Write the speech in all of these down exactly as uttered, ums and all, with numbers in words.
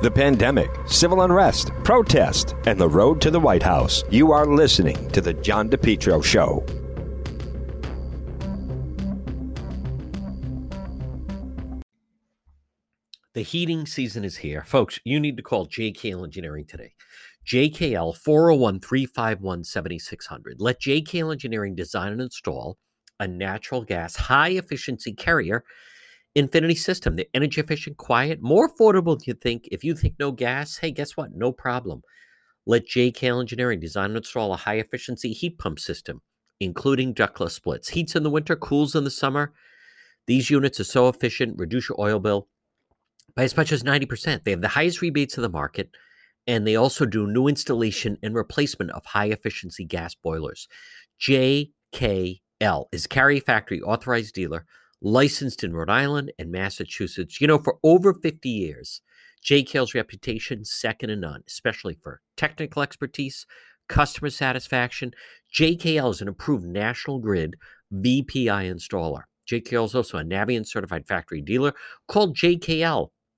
the pandemic, civil unrest, protest, and the road to the White House. You are listening to The John DePetro Show. The heating season is here. Folks, you need to call J K L Engineering today. J K L four oh one, three five one, seven six zero zero. Let J K L Engineering design and install a natural gas, high-efficiency Carrier Infinity system. They're energy-efficient, quiet, more affordable than you think. If you think no gas, hey, guess what? No problem. Let J K L Engineering design and install a high-efficiency heat pump system, including ductless splits. Heats in the winter, cools in the summer. These units are so efficient, reduce your oil bill by as much as ninety percent. They have the highest rebates in the market, and they also do new installation and replacement of high-efficiency gas boilers. J K L is Carrier Factory Authorized Dealer, licensed in Rhode Island and Massachusetts. You know, for over fifty years, J K L's reputation second to none, especially for technical expertise, customer satisfaction. J K L is an approved National Grid V P I installer. J K L is also a Navient certified factory dealer. Called J K L.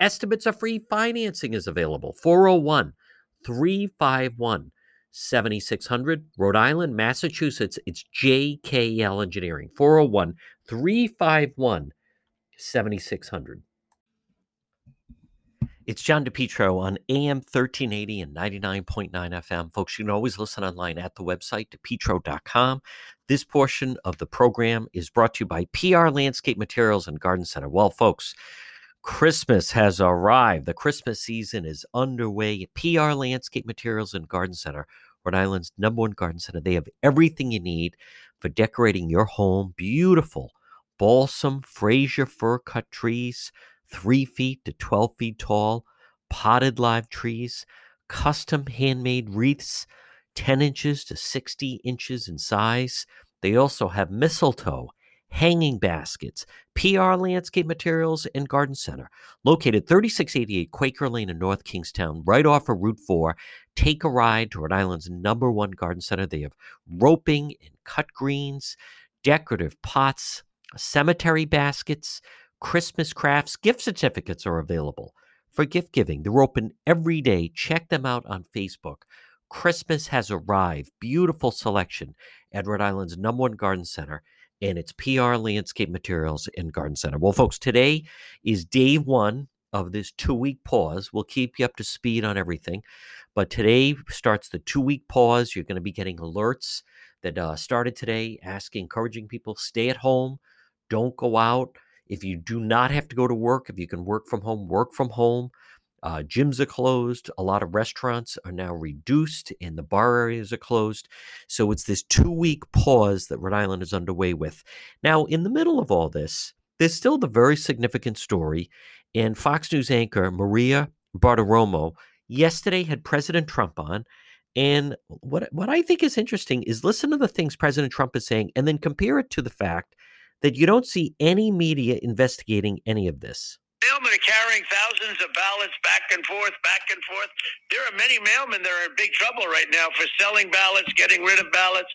Estimates are free. Financing is available. four oh one, three five one, seven six zero zero. Rhode Island, Massachusetts. It's J K L Engineering. four oh one, three five one, seven six zero zero. It's John DePetro on A M thirteen eighty and ninety-nine point nine F M. Folks, you can always listen online at the website, depetro dot com. This portion of the program is brought to you by P R Landscape Materials and Garden Center. Well, folks, Christmas has arrived. The Christmas season is underway. P R Landscape Materials and Garden Center, Rhode Island's number one garden center. They have everything you need for decorating your home. Beautiful balsam, Fraser fir-cut trees, three feet to twelve feet tall, potted live trees, custom handmade wreaths, ten inches to sixty inches in size. They also have mistletoe, hanging baskets. P R Landscape Materials and Garden Center, located thirty-six eighty-eight Quaker Lane in North Kingstown, right off of Route four. Take a ride to Rhode Island's number one garden center. They have roping and cut greens, decorative pots, cemetery baskets, Christmas crafts. Gift certificates are available for gift giving. They're open every day. Check them out on Facebook. Christmas has arrived. Beautiful selection at Rhode Island's number one garden center. And it's P R Landscape Materials and Garden Center. Well, folks, today is day one of this two-week pause. We'll keep you up to speed on everything. But today starts the two-week pause. You're going to be getting alerts that uh, started today, asking, encouraging people, stay at home, don't go out. If you do not have to go to work, if you can work from home, work from home. Uh, gyms are closed. A lot of restaurants are now reduced and the bar areas are closed. So it's this two-week pause that Rhode Island is underway with. Now, in the middle of all this, there's still the very significant story. And Fox News anchor Maria Bartiromo yesterday had President Trump on. And what, what I think is interesting is listen to the things President Trump is saying and then compare it to the fact that you don't see any media investigating any of this. Mailmen are carrying thousands of ballots back and forth, back and forth. There are many mailmen that are in big trouble right now for selling ballots, getting rid of ballots.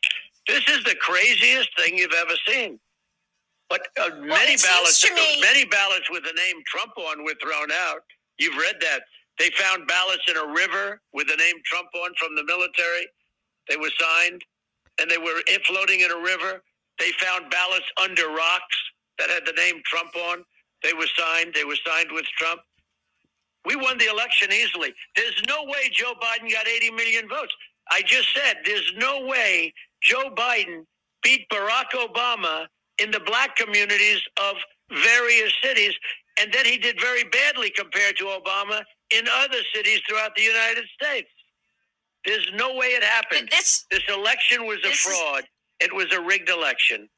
This is the craziest thing you've ever seen. But uh, well, many ballots, many ballots with the name Trump on were thrown out. You've read that. They found ballots in a river with the name Trump on from the military. They were signed, and they were floating in a river. They found ballots under rocks that had the name Trump on. They were signed. They were signed with Trump. We won the election easily. There's no way Joe Biden got eighty million votes. I just said there's no way Joe Biden beat Barack Obama in the black communities of various cities, and then he did very badly compared to Obama in other cities throughout the United States. There's no way it happened. This, this election was a fraud. Is, it was a rigged election.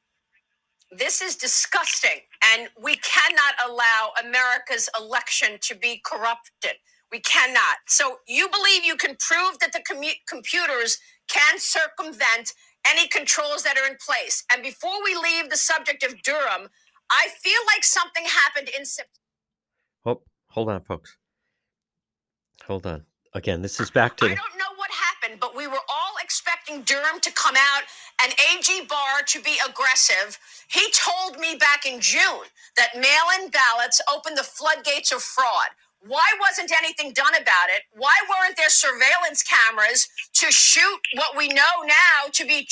This is disgusting. And we cannot allow America's election to be corrupted. We cannot. So you believe you can prove that the commu- computers can circumvent any controls that are in place. And before we leave the subject of Durham, I feel like something happened in September. Oh, hold on, folks. Hold on. Again, this is back to... I don't know what happened, but we were all expecting Durham to come out and A G Barr to be aggressive. He told me back in June that mail-in ballots opened the floodgates of fraud. Why wasn't anything done about it? Why weren't there surveillance cameras to shoot what we know now to be...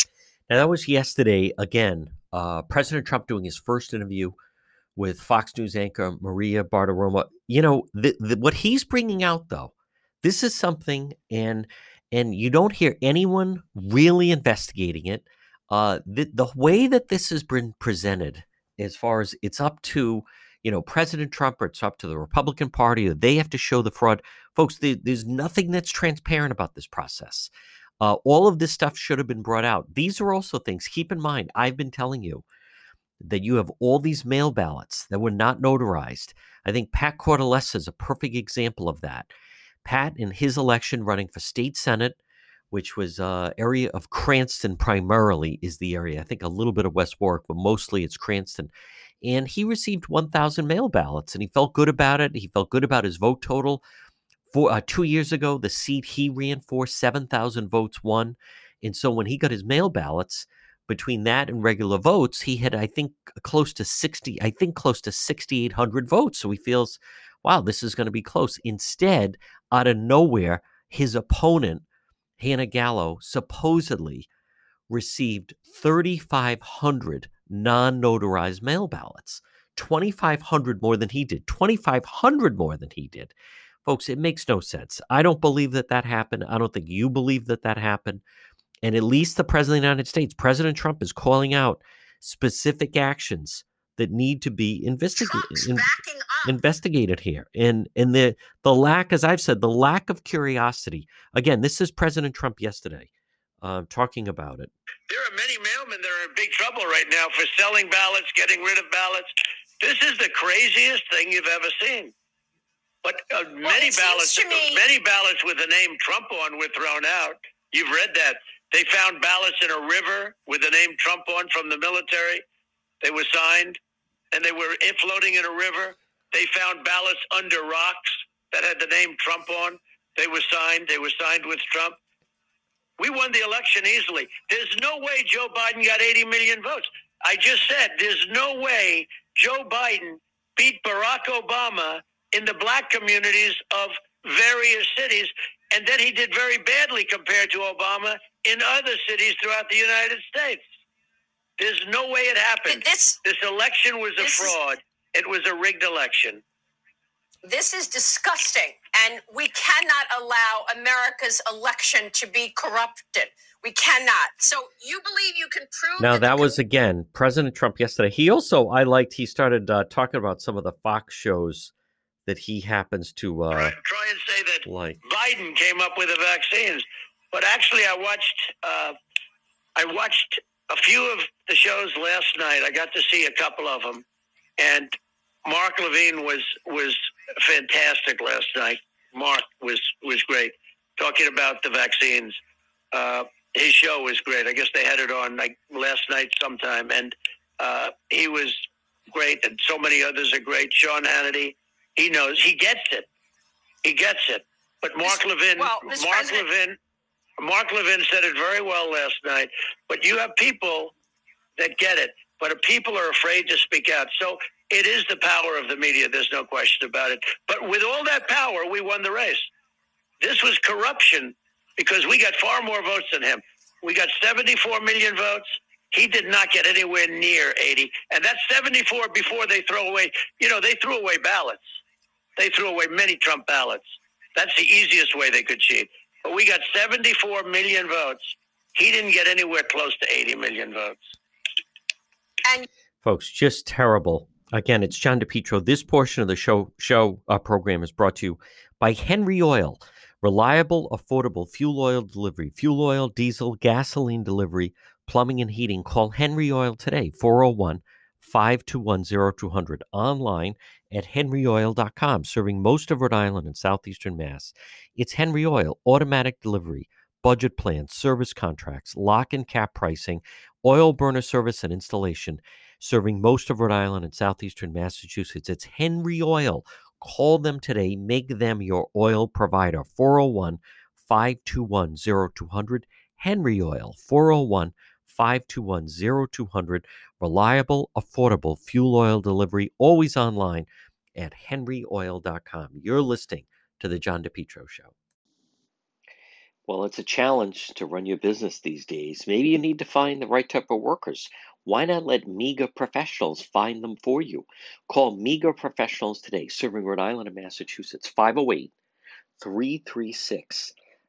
Now, that was yesterday, again, uh, President Trump doing his first interview with Fox News anchor Maria Bartiromo. You know, the, the, what he's bringing out, though, this is something, and and you don't hear anyone really investigating it. Uh, the, the way that this has been presented, as far as it's up to, you know, President Trump, or it's up to the Republican Party, or they have to show the fraud. Folks, there, there's nothing that's transparent about this process. Uh, all of this stuff should have been brought out. These are also things, keep in mind, I've been telling you that you have all these mail ballots that were not notarized. I think Pat Cordalesa is a perfect example of that. Pat, in his election running for state senate, which was uh, area of Cranston primarily is the area. I think a little bit of West Warwick, but mostly it's Cranston. And he received one thousand mail ballots, and he felt good about it. He felt good about his vote total. For, uh, two years ago, the seat he ran for, seven thousand votes won. And so when he got his mail ballots, between that and regular votes, he had, I think, close to sixty. I think close to sixty-eight hundred votes. So he feels, wow, this is going to be close. Instead, out of nowhere, his opponent, Hannah Gallo, supposedly received thirty-five hundred non-notarized mail ballots, twenty-five hundred more than he did, twenty-five hundred more than he did. Folks, it makes no sense. I don't believe that that happened. I don't think you believe that that happened. And at least the President of the United States, President Trump, is calling out specific actions that need to be investigated in, investigated here. And and the the lack, as I've said, the lack of curiosity. Again, this is President Trump yesterday uh, talking about it. There are many mailmen that are in big trouble right now for selling ballots, getting rid of ballots. This is the craziest thing you've ever seen. But uh, well, many ballots, me- many ballots with the name Trump on were thrown out. You've read that. They found ballots in a river with the name Trump on from the military. They were signed. And they were floating in a river. They found ballots under rocks that had the name Trump on. They were signed. They were signed with Trump. We won the election easily. There's no way Joe Biden got eighty million votes. I just said there's no way Joe Biden beat Barack Obama in the black communities of various cities. And then he did very badly compared to Obama in other cities throughout the United States. There's no way it happened. This, this election was a fraud. Is, it was a rigged election. This is disgusting. And we cannot allow America's election to be corrupted. We cannot. So you believe you can prove... Now, that, that was, again, President Trump yesterday. He also, I liked, he started uh, talking about some of the Fox shows that he happens to... Uh, try, try and say that like. Biden came up with the vaccines. But actually, I watched... Uh, I watched... a few of the shows last night. I got to see a couple of them, and Mark Levin was was fantastic last night. Mark was was great talking about the vaccines. Uh, his show was great. I guess they had it on like last night sometime, and uh, he was great. And so many others are great. Sean Hannity, he knows, he gets it, he gets it. But Mark Levin, well, Mark President- Levin. Mark Levin said it very well last night, but you have people that get it, but people are afraid to speak out. So it is the power of the media. There's no question about it. But with all that power, we won the race. This was corruption because we got far more votes than him. We got seventy-four million votes. He did not get anywhere near eighty. And that's seventy-four before they throw away, you know, they threw away ballots. They threw away many Trump ballots. That's the easiest way they could cheat. But we got seventy-four million votes. He didn't get anywhere close to eighty million votes. And folks, just terrible. Again, it's John DePetro. This portion of the show show uh, program is brought to you by Henry Oil. Reliable, affordable fuel oil delivery. Fuel oil, diesel, gasoline delivery, plumbing and heating. Call Henry Oil today, four oh one, five two one, oh two hundred. Online at henry oil dot com, serving most of Rhode Island and southeastern Mass. It's Henry Oil, automatic delivery, budget plans, service contracts, lock and cap pricing, oil burner service and installation, serving most of Rhode Island and southeastern Massachusetts. It's Henry Oil. Call them today. Make them your oil provider. four oh one, five two one, oh two hundred. Henry Oil, four oh one, five two one, oh two hundred. Reliable, affordable fuel oil delivery, always online at henry oil dot com. You're listening to The John DePetro Show. Well, it's a challenge to run your business these days. Maybe you need to find the right type of workers. Why not let MEGA Professionals find them for you? Call MEGA Professionals today, serving Rhode Island and Massachusetts, five oh eight, three three six,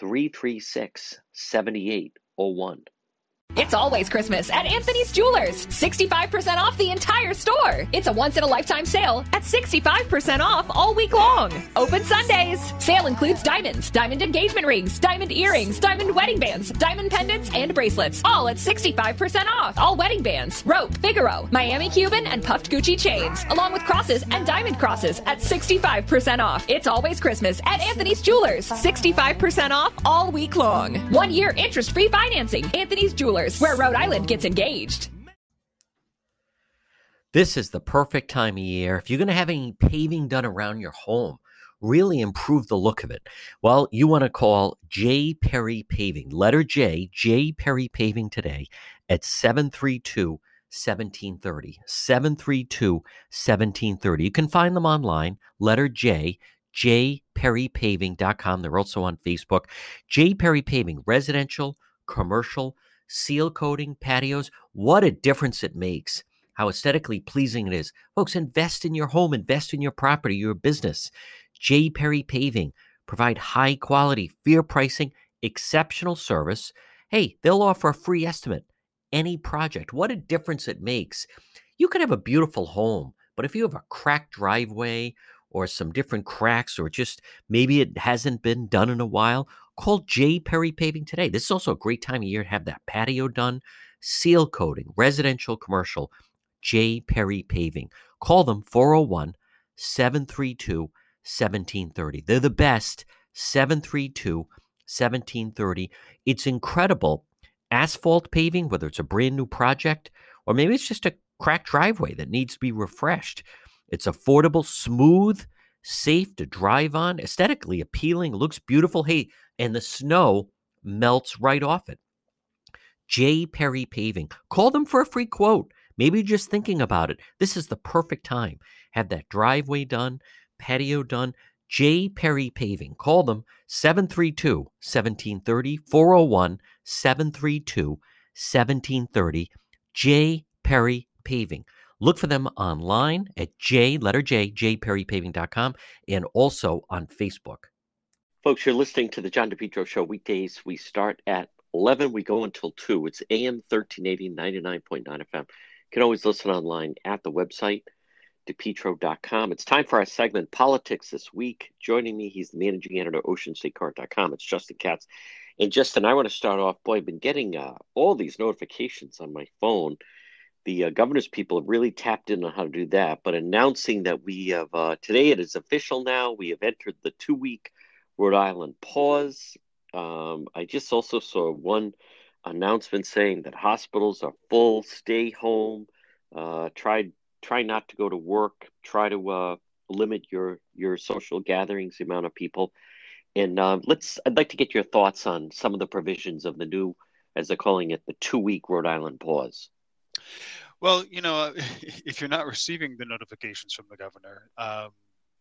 three three six, seven eight oh one. It's always Christmas at Anthony's Jewelers. sixty-five percent off the entire store. It's a once-in-a-lifetime sale at sixty-five percent off all week long. Open Sundays. Sale includes diamonds, diamond engagement rings, diamond earrings, diamond wedding bands, diamond pendants, and bracelets. All at sixty-five percent off. All wedding bands, rope, Figaro, Miami Cuban, and puffed Gucci chains, along with crosses and diamond crosses at sixty-five percent off. It's always Christmas at Anthony's Jewelers. sixty-five percent off all week long. One-year interest-free financing. Anthony's Jewelers, where Rhode Island gets engaged. This is the perfect time of year. If you're going to have any paving done around your home, really improve the look of it, well, you want to call J. Perry Paving, letter J, J. Perry Paving today at seven three two, one seven three zero, seven three two, one seven three zero. You can find them online, letter J, j perry paving dot com. They're also on Facebook. J. Perry Paving, residential, commercial, seal coating, patios. What a difference it makes. How aesthetically pleasing it is. Folks, invest in your home, invest in your property, your business. J. Perry Paving provide high quality, fair pricing, exceptional service. Hey, they'll offer a free estimate. Any project. What a difference it makes. You can have a beautiful home, but if you have a cracked driveway or some different cracks, or just maybe it hasn't been done in a while, call J. Perry Paving today. This is also a great time of year to have that patio done. Seal coating, residential, commercial, J. Perry Paving. Call them, four oh one, seven three two, one seven three zero. They're the best, seven three two, one seven three zero. It's incredible. Asphalt paving, whether it's a brand new project, or maybe it's just a cracked driveway that needs to be refreshed. It's affordable, smooth, safe to drive on, aesthetically appealing, looks beautiful. Hey, and the snow melts right off it. J. Perry Paving. Call them for a free quote. Maybe you're just thinking about it. This is the perfect time. Have that driveway done, patio done. J. Perry Paving. Call them, seven three two, one seven three zero, four oh one, seven three two, one seven three zero. J. Perry Paving. Look for them online at J, letter J, j perry paving dot com, and also on Facebook. Folks, you're listening to The John DePetro Show. Weekdays, we start at eleven. We go until two. It's A M thirteen eighty, ninety-nine point nine F M. You can always listen online at the website, depetro dot com. It's time for our segment, Politics This Week. Joining me, he's the managing editor of ocean state current dot com. It's Justin Katz. And Justin, I want to start off. Boy, I've been getting uh, all these notifications on my phone. The uh, governor's people have really tapped in on how to do that, but announcing that we have, uh, today it is official now, we have entered the two-week Rhode Island pause. Um, I just also saw one announcement saying that hospitals are full, stay home, uh, try, try not to go to work, try to uh, limit your your social gatherings, the amount of people. And uh, let's I'd like to get your thoughts on some of the provisions of the new, as they're calling it, the two-week Rhode Island pause. Well, you know, if you're not receiving the notifications from the governor, um,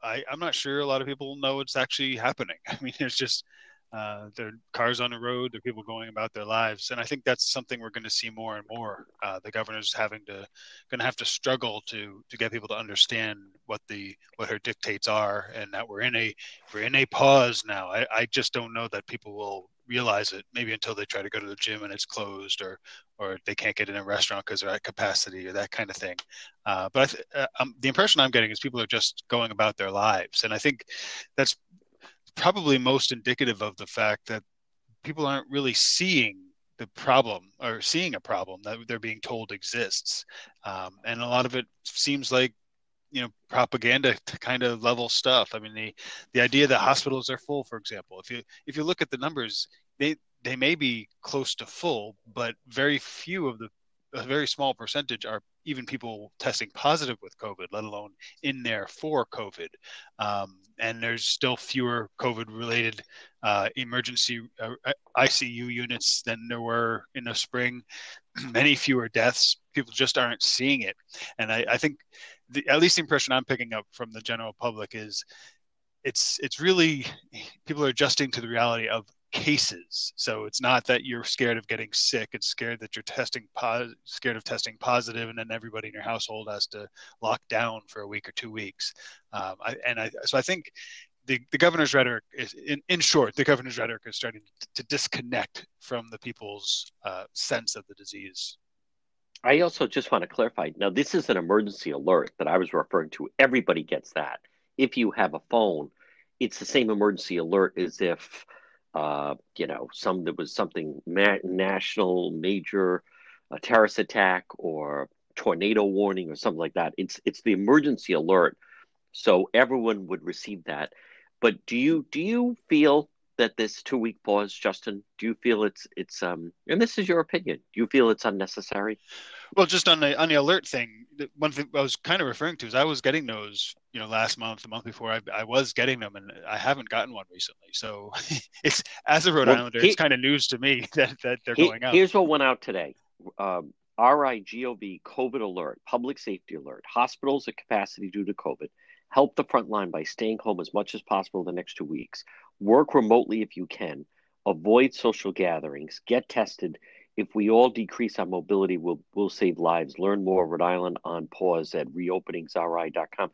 I, I'm not sure a lot of people know it's actually happening. I mean, there's just uh, there are cars on the road, there are people going about their lives, and I think that's something we're going to see more and more. Uh, the governor's having to going to have to struggle to to get people to understand what the what her dictates are, and that we're in a we're in a pause now. I, I just don't know that people will realize it, maybe until they try to go to the gym and it's closed, or or they can't get in a restaurant because they're at capacity, or that kind of thing. Uh, but I th- uh, um, the impression I'm getting is people are just going about their lives. And I think that's probably most indicative of the fact that people aren't really seeing the problem or seeing a problem that they're being told exists. Um, and a lot of it seems like, you know, propaganda kind of level stuff. I mean, the, the idea that hospitals are full, for example, if you, if you look at the numbers, they, they may be close to full, but very few of the, a very small percentage are even people testing positive with COVID, let alone in there for COVID. Um, and there's still fewer COVID related uh, emergency uh, I C U units than there were in the spring, many fewer deaths. People just aren't seeing it. And I, I think the, at least the impression I'm picking up from the general public is it's, it's really people are adjusting to the reality of cases. So it's not that you're scared of getting sick. It's scared that you're testing po- scared of testing positive, and then everybody in your household has to lock down for a week or two weeks. Um, I, and I, so I think the, the governor's rhetoric is, in, in short, the governor's rhetoric is starting to disconnect from the people's uh, sense of the disease. I also just want to clarify. Now, this is an emergency alert that I was referring to. Everybody gets that. If you have a phone, it's the same emergency alert as if Uh, you know, some there was something ma- national, major, uh, terrorist attack or tornado warning or something like that. It's it's the emergency alert, so everyone would receive that. But do you do you feel that this two week pause, Justin? Do you feel it's it's um? And this is your opinion. Do you feel it's unnecessary? Well, just on the on the alert thing, one thing I was kind of referring to is I was getting those, you know, last month, the month before, I, I was getting them, and I haven't gotten one recently. So it's as a Rhode well, Islander, he, it's kind of news to me that, that they're he, going out. Here's what went out today. Um, R I G O V COVID alert, public safety alert, hospitals at capacity due to COVID. Help the front line by staying home as much as possible the next two weeks. Work remotely if you can. Avoid social gatherings. Get tested. If we all decrease our mobility, we'll, we'll save lives. Learn more, Rhode Island on pause at reopeningsri.com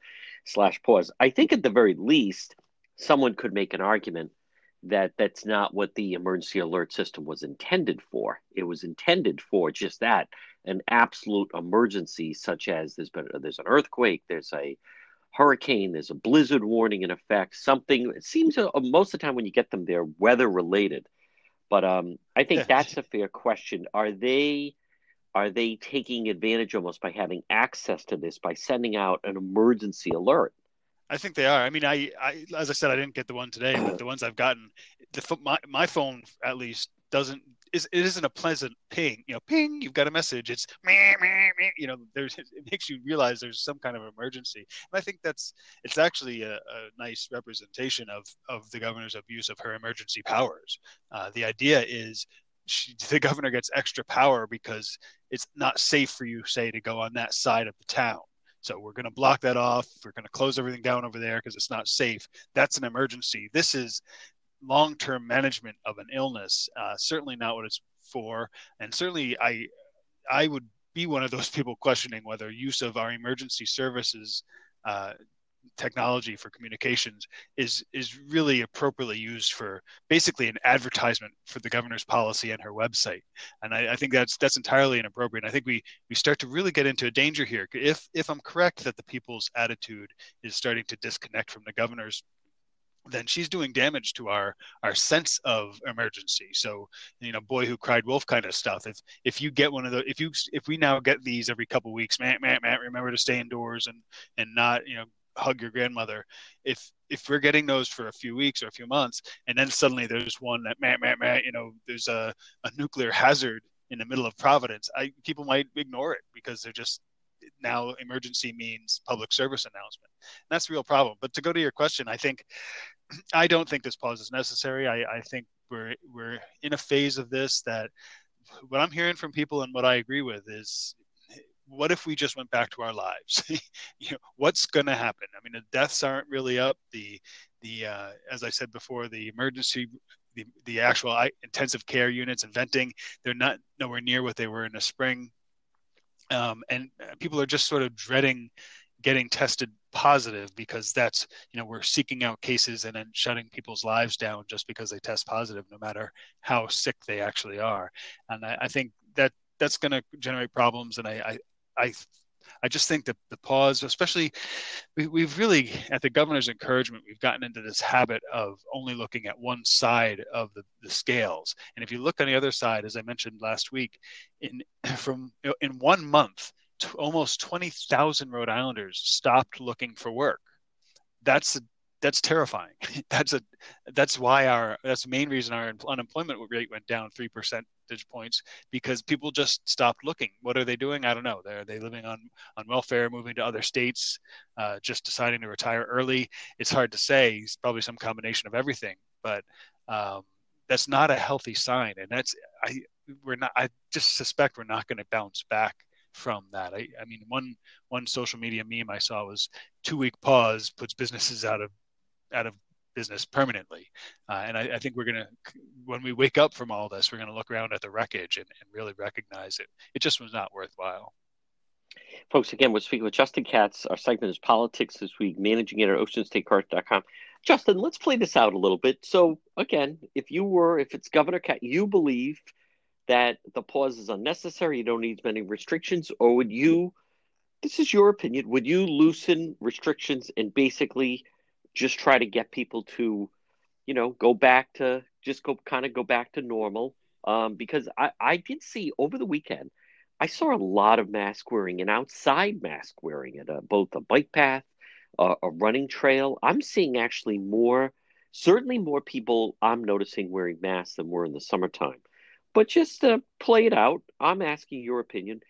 slash pause. I think at the very least, someone could make an argument that that's not what the emergency alert system was intended for. It was intended for just that, an absolute emergency, such as there's been, there's an earthquake, there's a hurricane, there's a blizzard warning in effect, something. It seems uh, most of the time when you get them, they're weather-related. But um, I think that's a fair question. Are they are they taking advantage almost by having access to this, by sending out an emergency alert? I think they are. I mean, I, I as I said, I didn't get the one today, but the ones I've gotten, the, my, my phone at least doesn't, is it isn't a pleasant ping. You know, ping, you've got a message. It's, meh, meh, meh, you know, there's, it makes you realize there's some kind of emergency. And I think that's, it's actually a, a nice representation of, of the governor's abuse of her emergency powers. Uh, the idea is she, the governor gets extra power because it's not safe for you, say, to go on that side of the town. So we're going to block that off. We're going to close everything down over there because it's not safe. That's an emergency. This is long-term management of an illness, uh, certainly not what it's for. And certainly I I would be one of those people questioning whether use of our emergency services uh, technology for communications is is really appropriately used for basically an advertisement for the governor's policy and her website. And I, I think that's that's entirely inappropriate. And I think we we start to really get into a danger here. If if I'm correct that the people's attitude is starting to disconnect from the governor's, then she's doing damage to our, our sense of emergency. So, you know, boy who cried wolf kind of stuff. If if you get one of those, if you if we now get these every couple of weeks, man, man, man, remember to stay indoors and and not, you know, hug your grandmother. If if we're getting those for a few weeks or a few months, and then suddenly there's one that, man, man, man, you know, there's a, a nuclear hazard in the middle of Providence, I people might ignore it because they're just now emergency means public service announcement. And that's the real problem. But to go to your question, I think I don't think this pause is necessary. I, I think we're we're in a phase of this that what I'm hearing from people and what I agree with is, what if we just went back to our lives? You know, what's going to happen? I mean, the deaths aren't really up. The the uh, as I said before, the emergency, the the actual intensive care units and venting, they're not nowhere near what they were in the spring. Um, and people are just sort of dreading getting tested positive because that's, you know, we're seeking out cases and then shutting people's lives down just because they test positive, no matter how sick they actually are. And I, I think that that's going to generate problems. And I, I, I, I just think that the pause, especially we, we've really, at the governor's encouragement, we've gotten into this habit of only looking at one side of the, the scales. And if you look on the other side, as I mentioned last week, in from in one month, t- almost twenty thousand Rhode Islanders stopped looking for work. That's that's terrifying. that's a that's why our that's the main reason our unemployment rate went down three percent. Points, because people just stopped looking. What are they doing? I don't know. They're, are they living on, on welfare, moving to other states, uh, just deciding to retire early? It's hard to say. It's probably some combination of everything, but um, that's not a healthy sign. And that's, I, we're not, I just suspect we're not going to bounce back from that. I, I mean, one, one social media meme I saw was two week pause puts businesses out of, out of business permanently. Uh, and I, I think we're going to, when we wake up from all this, we're going to look around at the wreckage and, and really recognize it. It just was not worthwhile. Folks, again, we're speaking with Justin Katz. Our segment is Politics This Week, managing editor at Ocean State Current dot com. Justin, let's play this out a little bit. So again, if you were, if it's Governor Katz, you believe that the pause is unnecessary, you don't need many restrictions, or would you, this is your opinion, would you loosen restrictions and basically just try to get people to, you know, go back to just go kind of go back to normal? Um, because I, I did see over the weekend, I saw a lot of mask wearing and outside mask wearing at a, both a bike path, uh, a running trail. I'm seeing actually more, certainly more people I'm noticing wearing masks than were in the summertime. But just to play it out, I'm asking your opinion.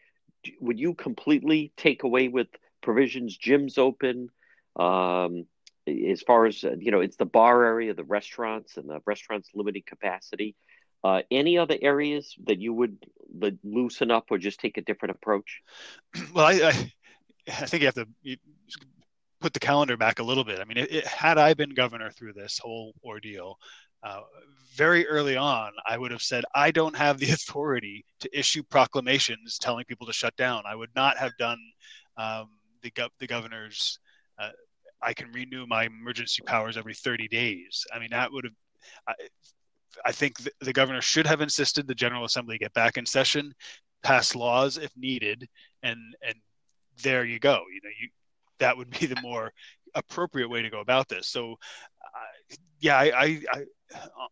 Would you completely take away with provisions, gyms open, um, as far as, you know, it's the bar area, the restaurants and the restaurants limited capacity, uh, any other areas that you would that loosen up or just take a different approach? Well, I, I, I think you have to you put the calendar back a little bit. I mean, it, it, had I been governor through this whole ordeal, uh, very early on, I would have said, I don't have the authority to issue proclamations telling people to shut down. I would not have done um, the, gov- the governor's uh, I can renew my emergency powers every thirty days. I mean, that would have, I, I think the, the governor should have insisted the General Assembly get back in session, pass laws if needed. And, and there you go. You know, you, that would be the more appropriate way to go about this. So uh, yeah, I, I, I,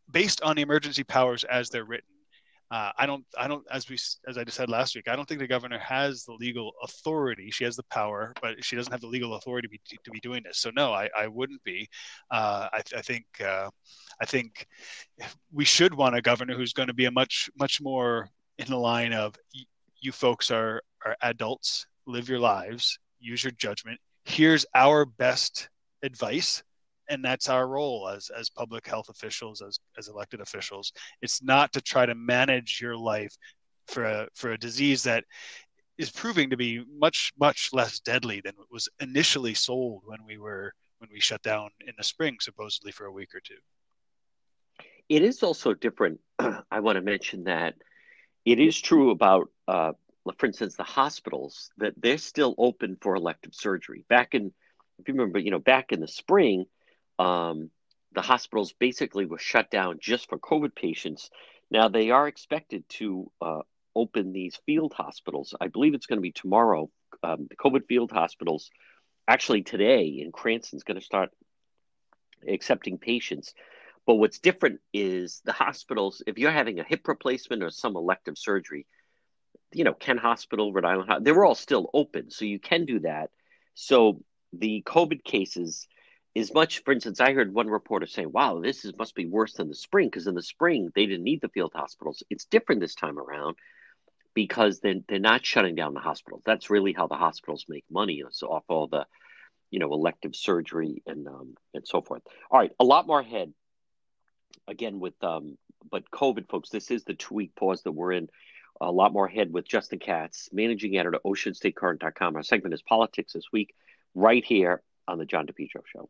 based on the emergency powers as they're written, Uh, I don't, I don't, as we, as I just said last week, I don't think the governor has the legal authority. She has the power, but she doesn't have the legal authority to be, to be doing this. So no, I, I wouldn't be. Uh, I, I think, uh, I think we should want a governor who's going to be a much, much more in the line of, you folks are, are adults, live your lives, use your judgment. Here's our best advice. And that's our role as as public health officials, as as elected officials. It's not to try to manage your life for a for a disease that is proving to be much much less deadly than it was initially sold when we were when we shut down in the spring, supposedly for a week or two. It is also different. I want to mention that it is true about, uh, for instance, the hospitals, that they're still open for elective surgery. Back in, if you remember, you know, back in the spring. Um, the hospitals basically were shut down just for COVID patients. Now they are expected to uh, open these field hospitals. I believe it's going to be tomorrow. Um, the COVID field hospitals, actually today in Cranston's going to start accepting patients. But what's different is the hospitals, if you're having a hip replacement or some elective surgery, you know, Kent Hospital, Rhode Island, they were all still open. So you can do that. So the COVID cases, as much, for instance, I heard one reporter say, wow, this is, must be worse than the spring, because in the spring, they didn't need the field hospitals. It's different this time around. because they're, they're not shutting down the hospitals. That's really how the hospitals make money. It's off all the, you know, elective surgery and um, and so forth. All right, a lot more ahead. Again, with um, but COVID, folks, this is the two-week pause that we're in. A lot more ahead with Justin Katz, managing editor, Ocean State Current dot com. Our segment is Politics This Week, right here on the John DePetro Show.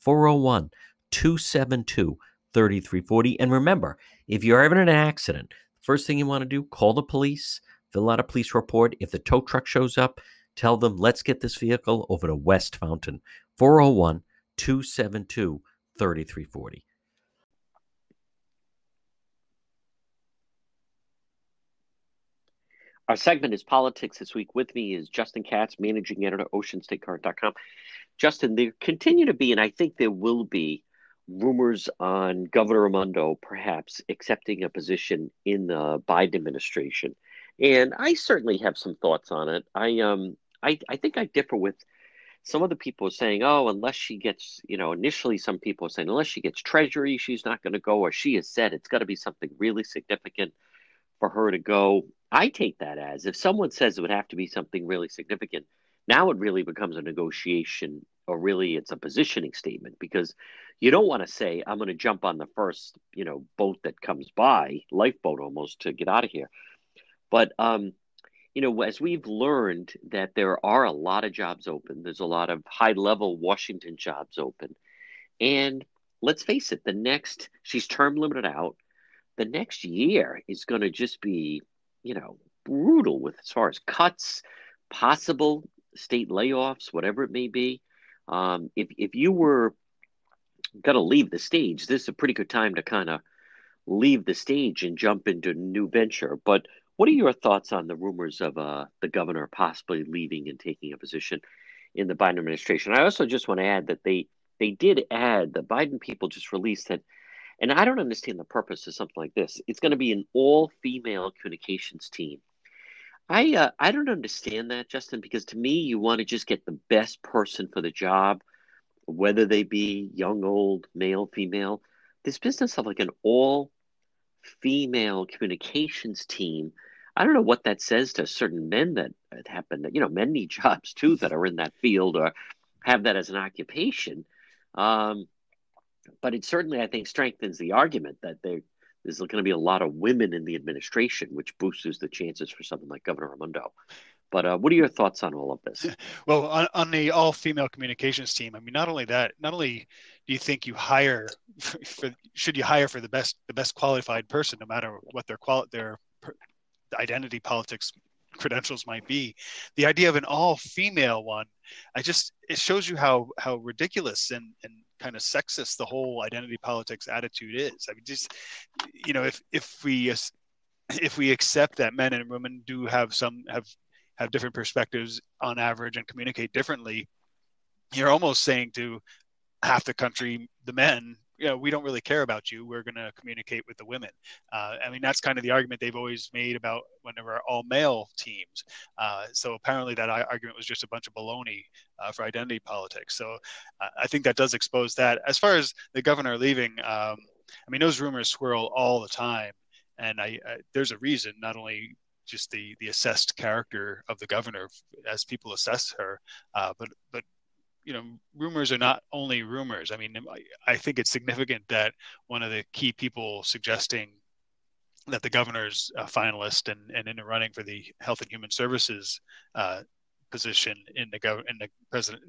four oh one, two seven two, three three four oh. And remember, if you're ever in an accident, first thing you want to do, call the police, fill out a police report. If the tow truck shows up, tell them, let's get this vehicle over to West Fountain, four oh one, two seven two, three three four oh. Our segment is Politics This Week. With me is Justin Katz, managing editor, Ocean State Current dot com. Justin, there continue to be, and I think there will be, rumors on Governor Raimondo perhaps accepting a position in the Biden administration, and I certainly have some thoughts on it. I um, I, I think I differ with some of the people saying, "Oh, unless she gets," you know, initially some people are saying, "Unless she gets Treasury, she's not going to go," or she has said it's got to be something really significant for her to go. I take that as if someone says it would have to be something really significant. Now it really becomes a negotiation, or really it's a positioning statement, because you don't want to say, I'm going to jump on the first, you know, boat that comes by, lifeboat almost, to get out of here. But, um, you know, as we've learned, that there are a lot of jobs open. There's a lot of high-level Washington jobs open. And let's face it, the next – she's term limited out. The next year is going to just be, you know, brutal with as far as cuts, possible – state layoffs, whatever it may be. Um, if if you were going to leave the stage, this is a pretty good time to kind of leave the stage and jump into a new venture. But what are your thoughts on the rumors of uh, the governor possibly leaving and taking a position in the Biden administration? I also just want to add that they, they did add, the Biden people just released that, and I don't understand the purpose of something like this. It's going to be an all-female communications team. I uh, I don't understand that, Justin, because to me, you want to just get the best person for the job, whether they be young, old, male, female. This business of like an all-female communications team, I don't know what that says to certain men that it happened. You know, men need jobs too that are in that field or have that as an occupation. Um, but it certainly, I think, strengthens the argument that there is going to be a lot of women in the administration, which boosts the chances for someone like Governor Raimondo. But uh, what are your thoughts on all of this? Well, on, on the all-female communications team, I mean, not only that, not only do you think you hire, for, for, should you hire for the best, the best qualified person, no matter what their quali- their per- identity politics credentials might be, the idea of an all-female one, I just it shows you how how ridiculous and and kind of sexist the whole identity politics attitude is. I mean, just you know, if if we if we accept that men and women do have some have have different perspectives on average and communicate differently, you're almost saying to half the country, the men, you know, we don't really care about you. We're going to communicate with the women. Uh, I mean, that's kind of the argument they've always made about when there were all male teams. Uh, so apparently that argument was just a bunch of baloney uh, for identity politics. So uh, I think that does expose that. As far as the governor leaving, um, I mean, those rumors swirl all the time. And I, I there's a reason, not only just the the assessed character of the governor as people assess her, uh, but but you know, rumors are not only rumors. I mean, I, I think it's significant that one of the key people suggesting that the governor's a finalist and, and in the running for the Health and Human Services uh, position in the gov- in the president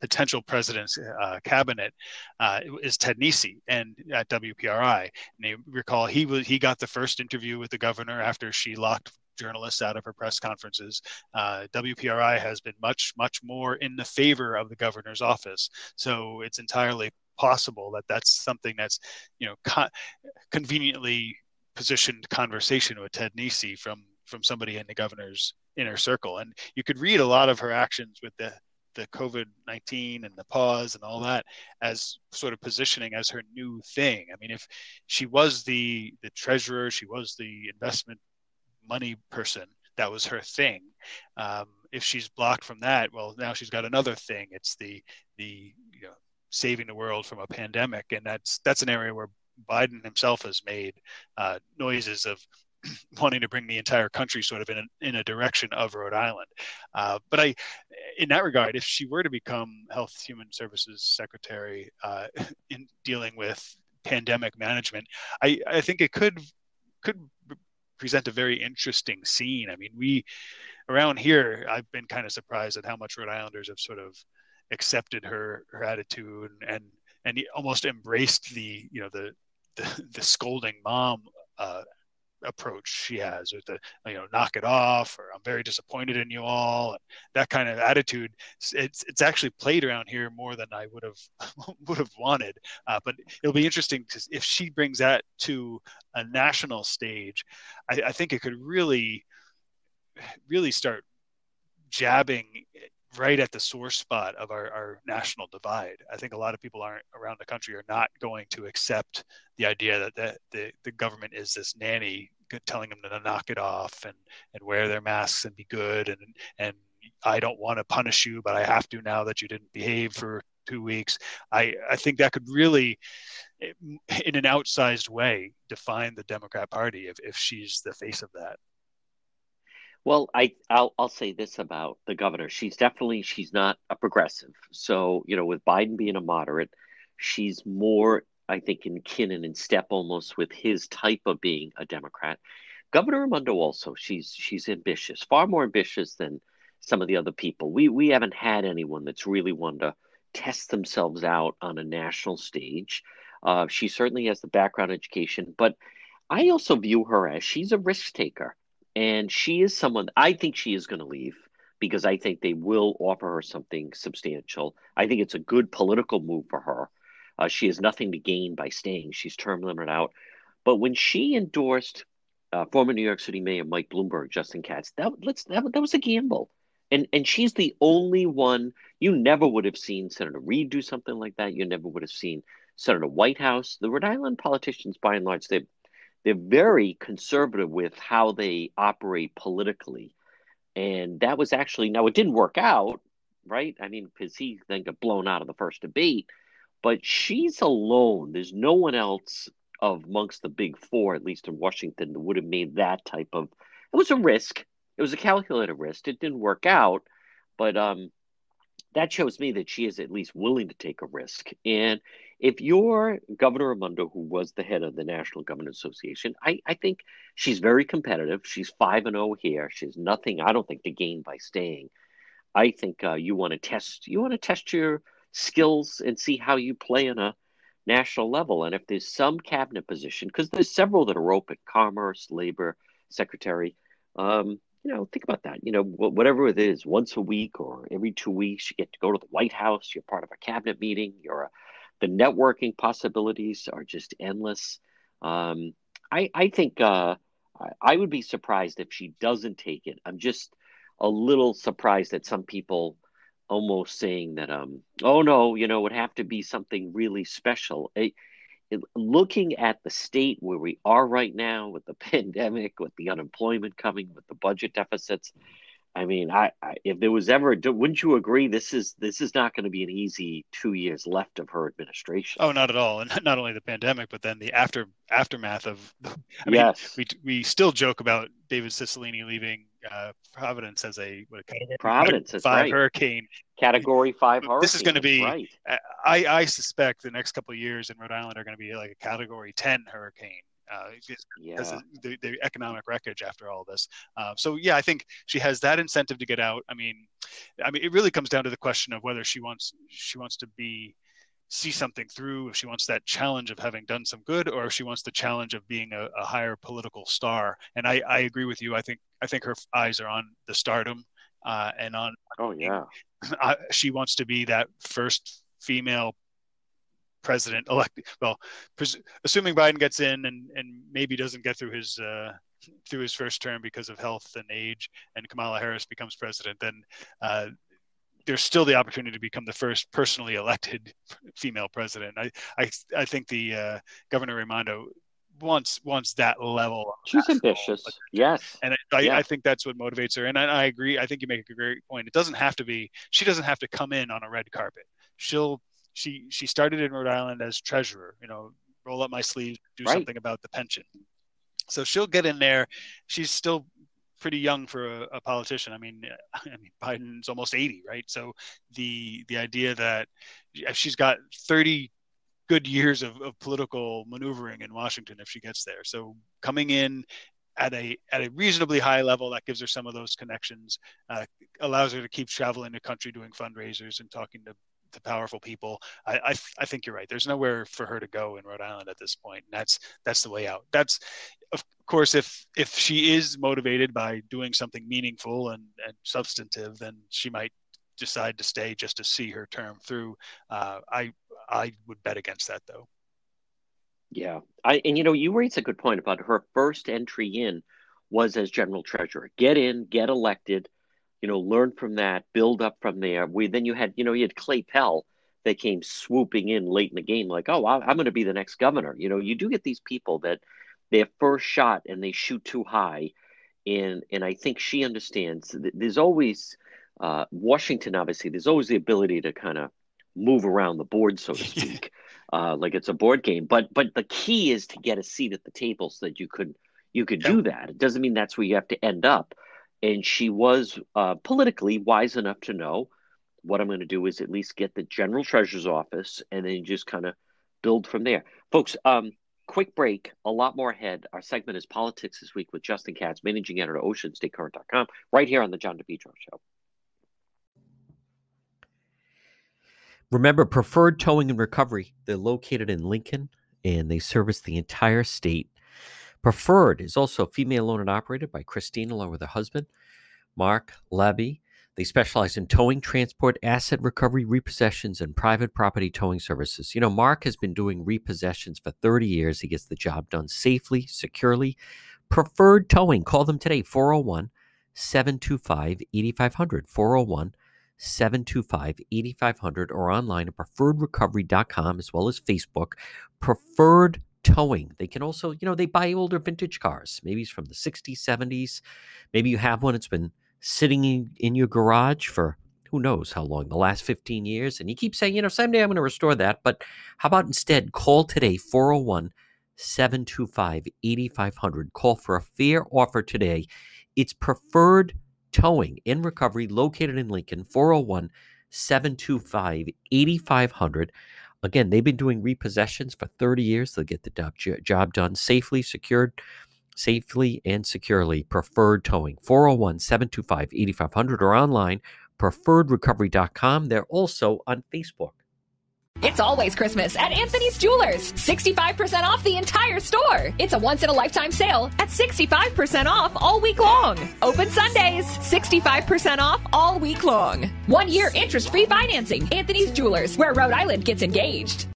potential president's uh, cabinet uh, is Ted Nesi, and at W P R I. And you recall he was he got the first interview with the governor after she locked journalists out of her press conferences. uh, W P R I has been much, much more in the favor of the governor's office. So it's entirely possible that that's something that's, you know, con- conveniently positioned conversation with Ted Nesi from from somebody in the governor's inner circle. And you could read a lot of her actions with the the COVID nineteen and the pause and all that as sort of positioning as her new thing. I mean, if she was the the treasurer, she was the investment money person, that was her thing. Um, if she's blocked from that, well, now she's got another thing. It's the the you know, saving the world from a pandemic, and that's that's an area where Biden himself has made uh, noises of wanting to bring the entire country sort of in a, in a direction of Rhode Island. Uh, but I, in that regard, if she were to become Health Human Services Secretary uh, in dealing with pandemic management, I, I think it could could. present a very interesting scene. I mean, we around here, I've been kind of surprised at how much Rhode Islanders have sort of accepted her her attitude and and almost embraced the you know the the, the scolding mom uh, approach she has, with the you know knock it off, or I'm very disappointed in you all, and that kind of attitude. It's it's actually played around here more than I would have would have wanted. Uh, but it'll be interesting because if she brings that to a national stage, I, I think it could really, really start jabbing right at the sore spot of our, our national divide. I think a lot of people aren't around the country are not going to accept the idea that the, the, the government is this nanny telling them to knock it off and, and wear their masks and be good. And, and I don't want to punish you, but I have to now that you didn't behave for two weeks. I, I think that could really, in an outsized way, define the Democrat Party if, if she's the face of that. Well, I, I'll, I'll say this about the governor. She's definitely, she's not a progressive. So, you know, with Biden being a moderate, she's more, I think, in kin and in step almost with his type of being a Democrat. Governor Raimondo also, she's she's ambitious, far more ambitious than some of the other people. We, we haven't had anyone that's really wanted to test themselves out on a national stage. Uh, she certainly has the background education, but I also view her as she's a risk taker. And she is someone, I think she is going to leave because I think they will offer her something substantial. I think it's a good political move for her. Uh, she has nothing to gain by staying. She's term limited out. But when she endorsed uh, former New York City Mayor Mike Bloomberg, Justin Katz, that, let's, that, that was a gamble. And and she's the only one. You never would have seen Senator Reid do something like that. You never would have seen Senator Whitehouse. The Rhode Island politicians, by and large, they've They're very conservative with how they operate politically. And that was actually, now it didn't work out, right? I mean, because he then got blown out of the first debate, but she's alone. There's no one else of amongst the big four, at least in Washington, that would have made that type of it was a risk. It was a calculated risk. It didn't work out, but um, that shows me that she is at least willing to take a risk. And if you're Governor Raimondo, who was the head of the National Governors Association, I, I think she's very competitive. She's five and oh here. She has nothing, I don't think, to gain by staying. I think uh, you want to test. You want to test your skills and see how you play on a national level. And if there's some cabinet position, because there's several that are open: Commerce, Labor, Secretary. Um, you know, think about that. You know, whatever it is, once a week or every two weeks, you get to go to the White House. You're part of a cabinet meeting. You're a, the networking possibilities are just endless. Um, I, I think uh, I would be surprised if she doesn't take it. I'm just a little surprised at some people almost saying that, um, oh, no, you know, it would have to be something really special. It, it, looking at the state where we are right now with the pandemic, with the unemployment coming, with the budget deficits, I mean, I, I if there was ever, wouldn't you agree, this is this is not going to be an easy two years left of her administration? Oh, not at all. And not only the pandemic, but then the after aftermath of, I mean, yes. we we still joke about David Cicilline leaving uh, Providence as a, what, a Providence category five right. hurricane. Category five hurricane. This is going to be, right. I, I suspect the next couple of years in Rhode Island are going to be like a category ten hurricane. Uh, yeah. the, the economic wreckage after all this. Uh, so yeah, I think she has that incentive to get out. I mean, I mean, it really comes down to the question of whether she wants she wants to be see something through, if she wants that challenge of having done some good, or if she wants the challenge of being a, a higher political star. And I, I agree with you. I think I think her eyes are on the stardom uh, and on. Oh yeah, uh, she wants to be that first female president elect. Well, pres- assuming Biden gets in and, and maybe doesn't get through his uh, through his first term because of health and age, and Kamala Harris becomes president, then uh, there's still the opportunity to become the first personally elected female president. I I, I think the uh, Governor Raimondo wants wants that level. She's ambitious, yes, and I, yes. I, I think that's what motivates her. And I, I agree. I think you make a great point. It doesn't have to be. She doesn't have to come in on a red carpet. She'll. She she started in Rhode Island as treasurer, you know, roll up my sleeves, do right. something about the pension. So she'll get in there. She's still pretty young for a, a politician. I mean, I mean, Biden's almost eighty, right? So the the idea that if she's got thirty good years of, of political maneuvering in Washington if she gets there. So coming in at a at a reasonably high level, that gives her some of those connections, uh, allows her to keep traveling the country doing fundraisers and talking to the powerful people. I, I I think you're right. There's nowhere for her to go in Rhode Island at this point. And that's that's the way out. That's, of course, if if she is motivated by doing something meaningful and, and substantive, then she might decide to stay just to see her term through. Uh, I I would bet against that, though. Yeah, I and you know you raised a good point about her first entry in was as general treasurer. Get in, get elected. You know, learn from that, build up from there. We then you had, you know, you had Clay Pell that came swooping in late in the game, like, oh, I'm going to be the next governor. You know, you do get these people that their first shot and they shoot too high, and and I think she understands that there's always uh, Washington. Obviously, there's always the ability to kind of move around the board, so to speak, uh, like it's a board game. But but the key is to get a seat at the table so that you could you could yeah. do that. It doesn't mean that's where you have to end up. And she was uh, politically wise enough to know what I'm going to do is at least get the general treasurer's office and then just kind of build from there. Folks, um, quick break, a lot more ahead. Our segment is Politics This Week with Justin Katz, managing editor, Ocean State Current dot com, right here on the John DePetro Show. Remember, Preferred Towing and Recovery. They're located in Lincoln, and they service the entire state. Preferred is also female-owned and operated by Christine, along with her husband, Mark Levin. They specialize in towing, transport, asset recovery, repossessions, and private property towing services. You know, Mark has been doing repossessions for thirty years. He gets the job done safely, securely. Preferred Towing. Call them today, four oh one, seven two five, eight five zero zero, four oh one, seven two five, eight five zero zero, or online at preferred recovery dot com, as well as Facebook. Preferred Towing. They can also, you know, they buy older vintage cars. Maybe it's from the sixties, seventies. Maybe you have one. It's been sitting in, in your garage for who knows how long, the last fifteen years. And you keep saying, you know, someday I'm going to restore that. But how about instead call today, four oh one, seven two five, eight five zero zero. Call for a fair offer today It's Preferred Towing and Recovery, located in Lincoln, four oh one, seven two five, eight five zero zero. Again, they've been doing repossessions for thirty years. They'll get the job done safely, secured, safely and securely. Preferred Towing, four oh one, seven two five, eight five zero zero, or online, preferred recovery dot com. They're also on Facebook. It's always Christmas at Anthony's Jewelers. sixty-five percent off the entire store. It's a once-in-a-lifetime sale at sixty-five percent off all week long. Open Sundays. sixty-five percent off all week long. One-year interest-free financing. Anthony's Jewelers, where Rhode Island gets engaged.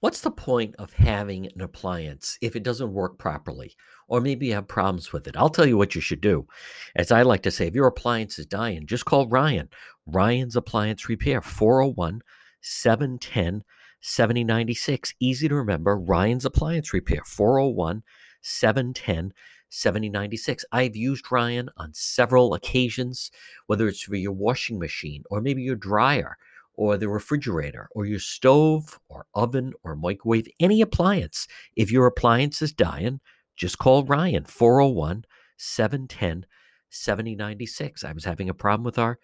What's the point of having an appliance if it doesn't work properly? Or maybe you have problems with it. I'll tell you what you should do. As I like to say, if your appliance is dying, just call Ryan. Ryan's Appliance Repair, four oh one, seven one zero, seven zero nine six. Easy to remember, Ryan's Appliance Repair, four oh one, seven one zero, seven zero nine six. I've used Ryan on several occasions, whether it's for your washing machine or maybe your dryer, or the refrigerator, or your stove, or oven, or microwave, any appliance. If your appliance is dying, just call Ryan, four oh one, seven one zero, seven zero nine six. I was having a problem with our,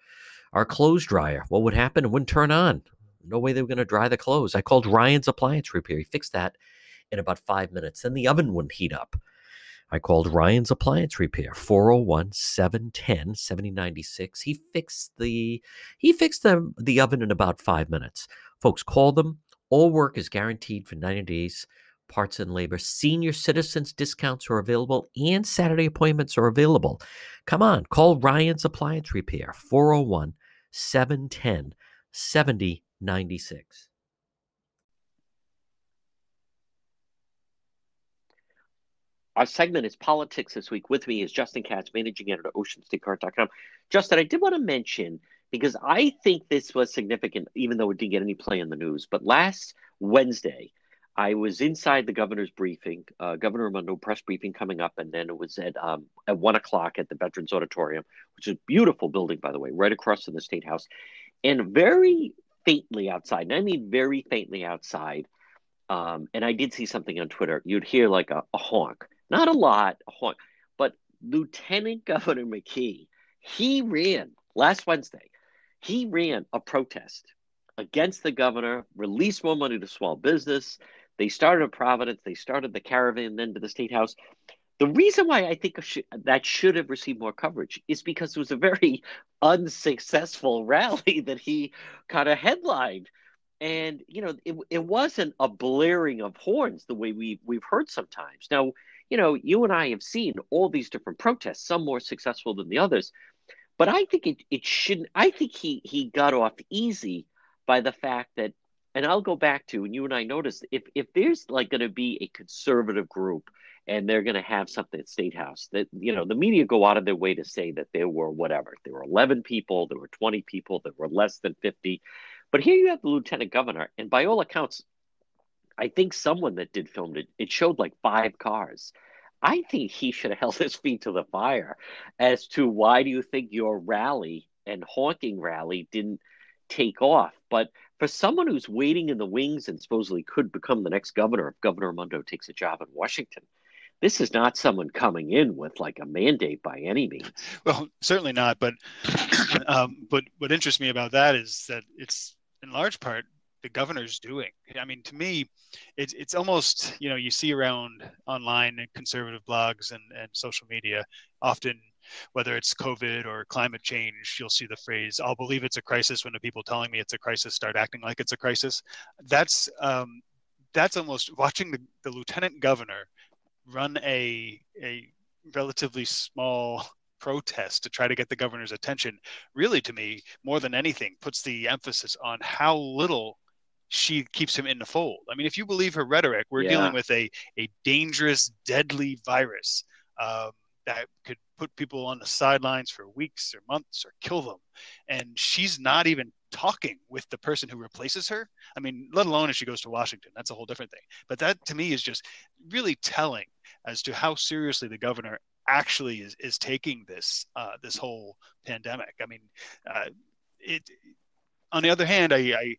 our clothes dryer. What would happen? It wouldn't turn on. No way they were going to dry the clothes. I called Ryan's Appliance Repair. He fixed that in about five minutes. Then the oven wouldn't heat up. I called Ryan's Appliance Repair, four oh one, seven one zero, seven zero nine six. He fixed the he fixed the, the oven in about five minutes. Folks, call them. All work is guaranteed for ninety days, parts and labor. Senior citizens discounts are available, and Saturday appointments are available. Come on, call Ryan's Appliance Repair, four oh one, seven one zero, seven zero nine six. Our segment is Politics This Week. With me is Justin Katz, managing editor at Ocean State Current dot com. Justin, I did want to mention, because I think this was significant, even though it didn't get any play in the news, but last Wednesday, I was inside the governor's briefing, uh, Governor Raimondo press briefing coming up, and then it was at um, at one o'clock at the Veterans Auditorium, which is a beautiful building, by the way, right across from the State House. And very faintly outside, and I mean very faintly outside, um, and I did see something on Twitter, you'd hear like a, a honk. Not a lot, but Lieutenant Governor McKee, he ran last Wednesday. He ran a protest against the governor, released more money to small business. They started in Providence. They started the caravan then to the State House. The reason why I think that should have received more coverage is because it was a very unsuccessful rally that he kind of headlined. And, you know, it, it wasn't a blaring of horns the way we, we've heard sometimes. Now, you know, you and I have seen all these different protests, some more successful than the others. But I think it, it shouldn't – I think he, he got off easy by the fact that – and I'll go back to, and you and I noticed, if, if there's like going to be a conservative group and they're going to have something at State House, that, you know, the media go out of their way to say that there were whatever. There were eleven people. There were twenty people. There were less than fifty. But here you have the lieutenant governor, and by all accounts – I think someone that did film it, it showed like five cars. I think he should have held his feet to the fire as to why do you think your rally and honking rally didn't take off. But for someone who's waiting in the wings and supposedly could become the next governor if Governor Raimondo takes a job in Washington, this is not someone coming in with like a mandate by any means. Well, certainly not. But um, but what interests me about that is that it's in large part the governor's doing. I mean, to me, it's it's almost, you know, you see around online and conservative blogs and, and social media often, whether it's COVID or climate change, you'll see the phrase, I'll believe it's a crisis when the people telling me it's a crisis start acting like it's a crisis. That's um, that's almost watching the, the lieutenant governor run a a relatively small protest to try to get the governor's attention, really, to me, more than anything, puts the emphasis on how little she keeps him in the fold. I mean, if you believe her rhetoric, we're yeah. dealing with a, a dangerous, deadly virus um, that could put people on the sidelines for weeks or months or kill them. And she's not even talking with the person who replaces her. I mean, let alone if she goes to Washington, that's a whole different thing. But that, to me, is just really telling as to how seriously the governor actually is, is taking this, uh, this whole pandemic. I mean, uh, it, on the other hand, I, I,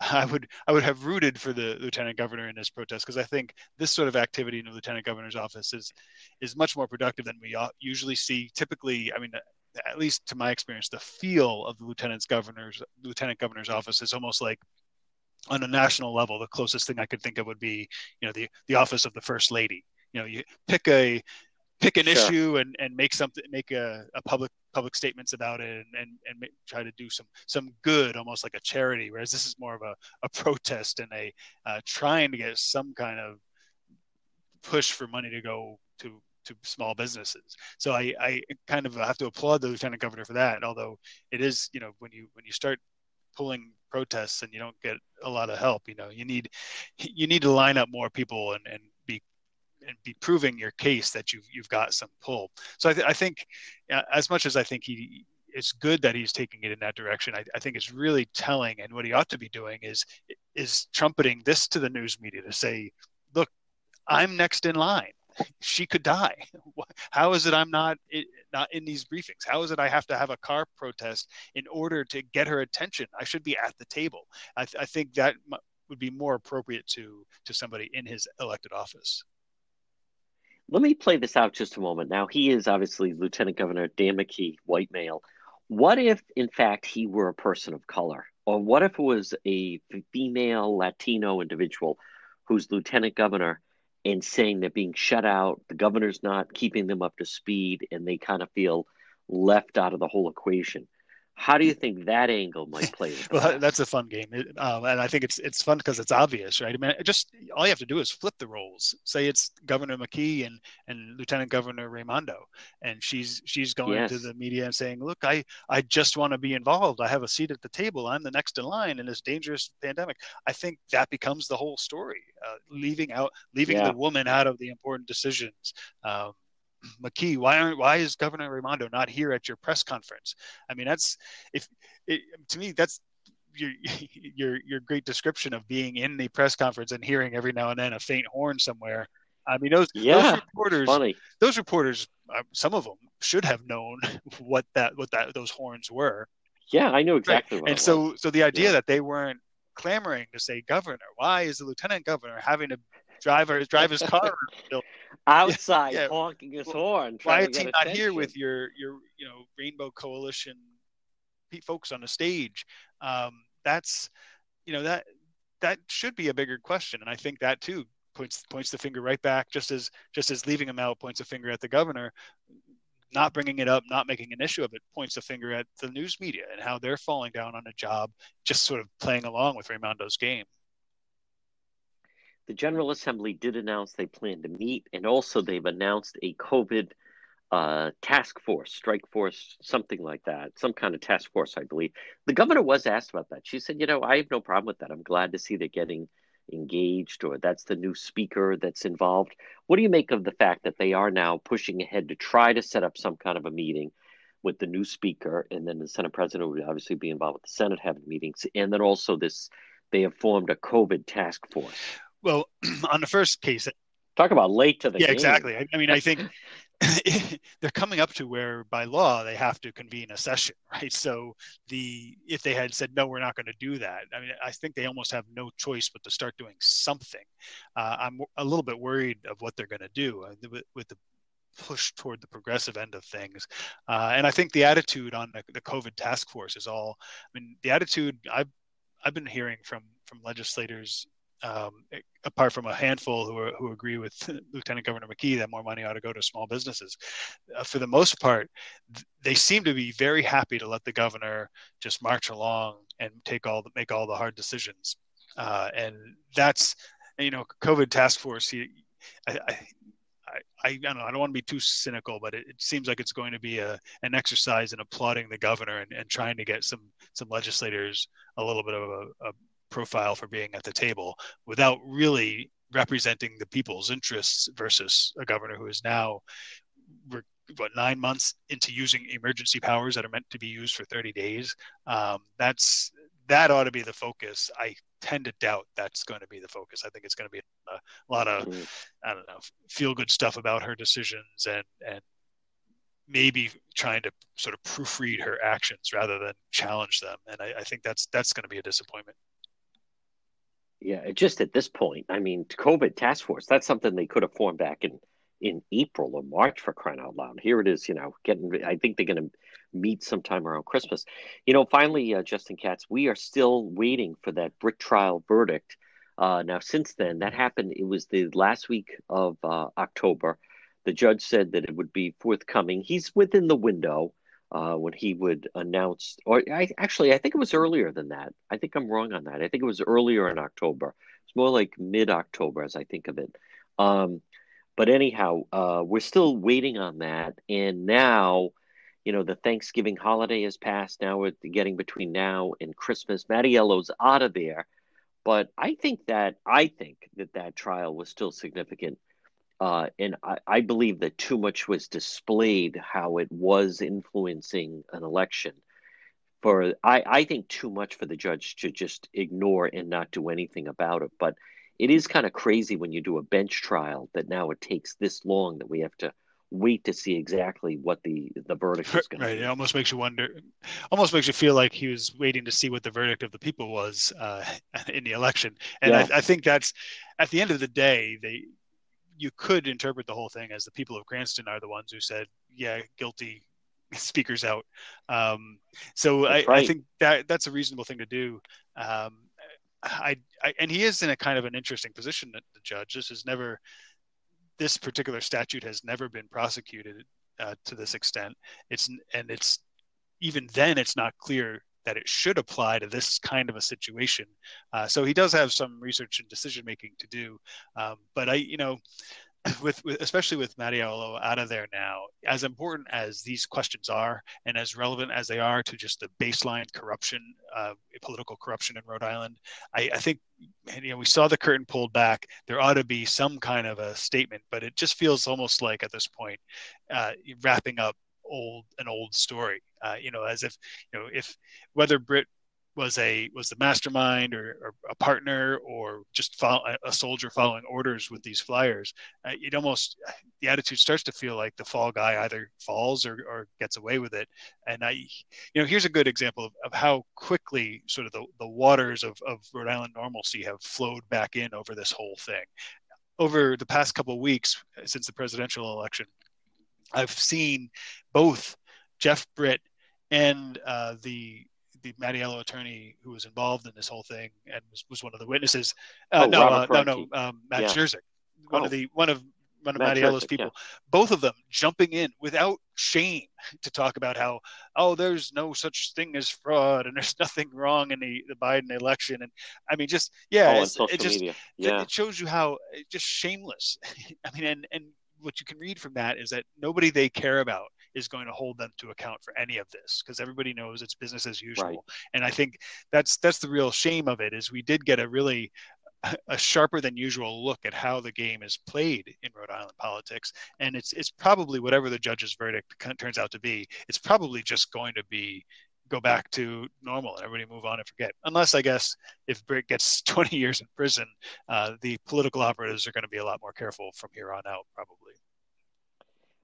I would I would have rooted for the lieutenant governor in this protest, because I think this sort of activity in the lieutenant governor's office is is much more productive than we usually see. Typically, I mean, at least to my experience, the feel of the lieutenant's governor's lieutenant governor's office is almost like, on a national level, the closest thing I could think of would be, you know, the the office of the first lady. You know, you pick a pick an sure. issue and, and make something, make a, a public public statements about it, and and, and make, try to do some some good, almost like a charity. Whereas this is more of a, a protest and a uh, trying to get some kind of push for money to go to to small businesses. So I, I kind of have to applaud the lieutenant governor for that. Although it is, you know, when you when you start pulling protests and you don't get a lot of help, you know, you need you need to line up more people and, and be and be proving your case that you've you've got some pull. So I, th- I think, as much as I think he it's good that he's taking it in that direction, I, I think it's really telling. And what he ought to be doing is is trumpeting this to the news media to say, look, I'm next in line. She could die. How is it I'm not not in these briefings? How is it I have to have a car protest in order to get her attention? I should be at the table. I, th- I think that m- would be more appropriate to to somebody in his elected office. Let me play this out just a moment. Now, he is obviously Lieutenant Governor Dan McKee, white male. What if, in fact, he were a person of color? Or what if it was a female Latino individual who's Lieutenant Governor, and saying they're being shut out, the governor's not keeping them up to speed, and they kind of feel left out of the whole equation? How do you think that angle might play? Well, that's a fun game. It, um, and I think it's it's fun because it's obvious, right? I mean, it just all you have to do is flip the roles. Say it's Governor McKee and, and Lieutenant Governor Raimondo, and she's she's going yes. to the media and saying, look, I, I just want to be involved. I have a seat at the table. I'm the next in line in this dangerous pandemic. I think that becomes the whole story, uh, leaving out leaving yeah. the woman out of the important decisions. Um, McKee, why aren't why is Governor Raimondo not here at your press conference? I mean, that's if it, to me, that's your your your great description of being in the press conference and hearing every now and then a faint horn somewhere. I mean, those, yeah, those reporters, funny. those reporters, uh, some of them should have known what that what that those horns were. Yeah, I know exactly. Right. What and so, was. so the idea yeah. that they weren't clamoring to say, Governor, why is the Lieutenant Governor having to drive her drive his car? Outside yeah, yeah. honking his well, horn. Why is he not attention. here with your, your, you know, Rainbow Coalition folks on the stage? Um, that's, you know, that that should be a bigger question, and I think that too points points the finger right back, just as just as leaving him out points a finger at the governor. Not bringing it up, not making an issue of it, points a finger at the news media and how they're falling down on a job, just sort of playing along with Raimondo's game. The General Assembly did announce they plan to meet, and also they've announced a COVID uh, task force, strike force, something like that, some kind of task force, I believe. The governor was asked about that. She said, you know, I have no problem with that. I'm glad to see they're getting engaged, or that's the new speaker that's involved. What do you make of the fact that they are now pushing ahead to try to set up some kind of a meeting with the new speaker, and then the Senate president would obviously be involved with the Senate having meetings, and then also this, they have formed a COVID task force? Well, on the first case, talk about late to the yeah, game. exactly. I, I mean, I think they're coming up to where, by law, they have to convene a session, right? So the if they had said no, we're not going to do that. I mean, I think they almost have no choice but to start doing something. Uh, I'm a little bit worried of what they're going to do with, with the push toward the progressive end of things, uh, and I think the attitude on the, the COVID task force is all. I mean, the attitude I've I've been hearing from from legislators. Um, apart from a handful who are, who agree with Lieutenant Governor McKee that more money ought to go to small businesses, uh, for the most part, th- they seem to be very happy to let the governor just march along and take all the, make all the hard decisions. Uh, and that's, you know, COVID task force. He, I, I, I, I don't know. I don't want to be too cynical, but it, it seems like it's going to be a an exercise in applauding the governor and, and trying to get some some legislators a little bit of a, a profile for being at the table without really representing the people's interests, versus a governor who is now what nine months into using emergency powers that are meant to be used for thirty days. Um, that's that ought to be the focus. I tend to doubt that's going to be the focus. I think it's going to be a, a lot of I don't know feel good stuff about her decisions and and maybe trying to sort of proofread her actions rather than challenge them. And I, I think that's that's going to be a disappointment. Yeah, just at this point, I mean, COVID task force, that's something they could have formed back in, in April or March, for crying out loud. Here it is, you know, getting, I think they're going to meet sometime around Christmas. You know, finally, uh, Justin Katz, we are still waiting for that Britt trial verdict. Uh, now, since then, that happened, it was the last week of uh, October. The judge said that it would be forthcoming. He's within the window uh, when he would announce, or I, actually, I think it was earlier than that. I think I'm wrong on that. I think it was earlier in October. It's more like mid-October as I think of it. Um, but anyhow, uh, we're still waiting on that. And now, you know, the Thanksgiving holiday has passed. Now we're getting between now and Christmas. Mattiello's out of there. But I think that I think that that trial was still significant. Uh, and I, I believe that too much was displayed how it was influencing an election. For I, I think too much for the judge to just ignore and not do anything about it. But it is kind of crazy when you do a bench trial that now it takes this long that we have to wait to see exactly what the, the verdict is going to be. Right. It almost makes you wonder, almost makes you feel like he was waiting to see what the verdict of the people was uh, in the election. And yeah. I, I think that's, at the end of the day, they – you could interpret the whole thing as the people of Cranston are the ones who said, yeah, guilty, speakers out. Um, so I, right. I think that that's a reasonable thing to do. Um, I, I, and he is in a kind of an interesting position, that the judge, this is never, this particular statute has never been prosecuted uh, to this extent. It's, and it's, even then it's not clear that it should apply to this kind of a situation. Uh, so he does have some research and decision-making to do. Um, but I, you know, with, with especially with Mattiello out of there now, as important as these questions are and as relevant as they are to just the baseline corruption, uh, political corruption in Rhode Island, I, I think, you know, we saw the curtain pulled back. There ought to be some kind of a statement, but it just feels almost like at this point, uh, wrapping up old an old story, uh, you know, as if, you know, if whether Britt was a was the mastermind or, or a partner or just follow, a soldier following orders with these flyers, uh, it almost, the attitude starts to feel like the fall guy either falls or, or gets away with it. And I, you know, here's a good example of, of how quickly sort of the, the waters of, of Rhode Island normalcy have flowed back in over this whole thing. Over the past couple of weeks since the presidential election, I've seen both Jeff Britt and uh, the the Mattiello attorney who was involved in this whole thing and was, was one of the witnesses. Uh, oh, no, uh, no, no, no, um, Matt yeah. Jerzyk, one oh. of the one of one of Matt Mattiello's Jerzyk, people. Yeah. Both of them jumping in without shame to talk about how oh, there's no such thing as fraud and there's nothing wrong in the, the Biden election. And I mean, just yeah, oh, it's, it just yeah. it shows you how just shameless. I mean, and and. What you can read from that is that nobody they care about is going to hold them to account for any of this because everybody knows it's business as usual. Right. And I think that's, that's the real shame of it is we did get a really a sharper than usual look at how the game is played in Rhode Island politics. And it's, it's probably whatever the judge's verdict turns out to be, it's probably just going to be, go back to normal and everybody move on and forget. Unless, I guess, if Britt gets twenty years in prison, uh, the political operatives are going to be a lot more careful from here on out, probably.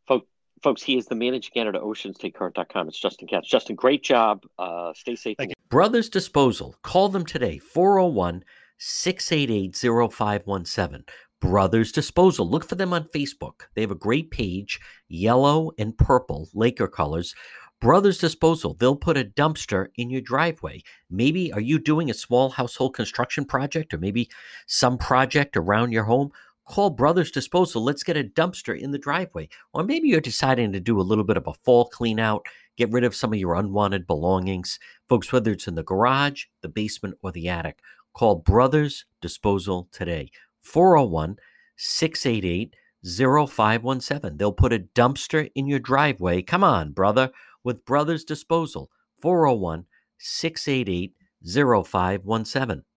Folk, folks, he is the managing editor at Ocean State Current dot com. It's Justin Katz. Justin, great job. Uh, stay safe. Thank you. Brothers Disposal. Call them today, four oh one, six eight eight, oh five one seven. Brothers Disposal. Look for them on Facebook. They have a great page, yellow and purple, Laker colors. Brothers Disposal, they'll put a dumpster in your driveway. Maybe are you doing a small household construction project or maybe some project around your home? Call Brothers Disposal. Let's get a dumpster in the driveway. Or maybe you're deciding to do a little bit of a fall clean out, get rid of some of your unwanted belongings. Folks, whether it's in the garage, the basement, or the attic, call Brothers Disposal today. four oh one, six eight eight, oh five one seven. They'll put a dumpster in your driveway. Come on, brother. With Brothers Disposal, four oh one, six eight eight, oh five one seven.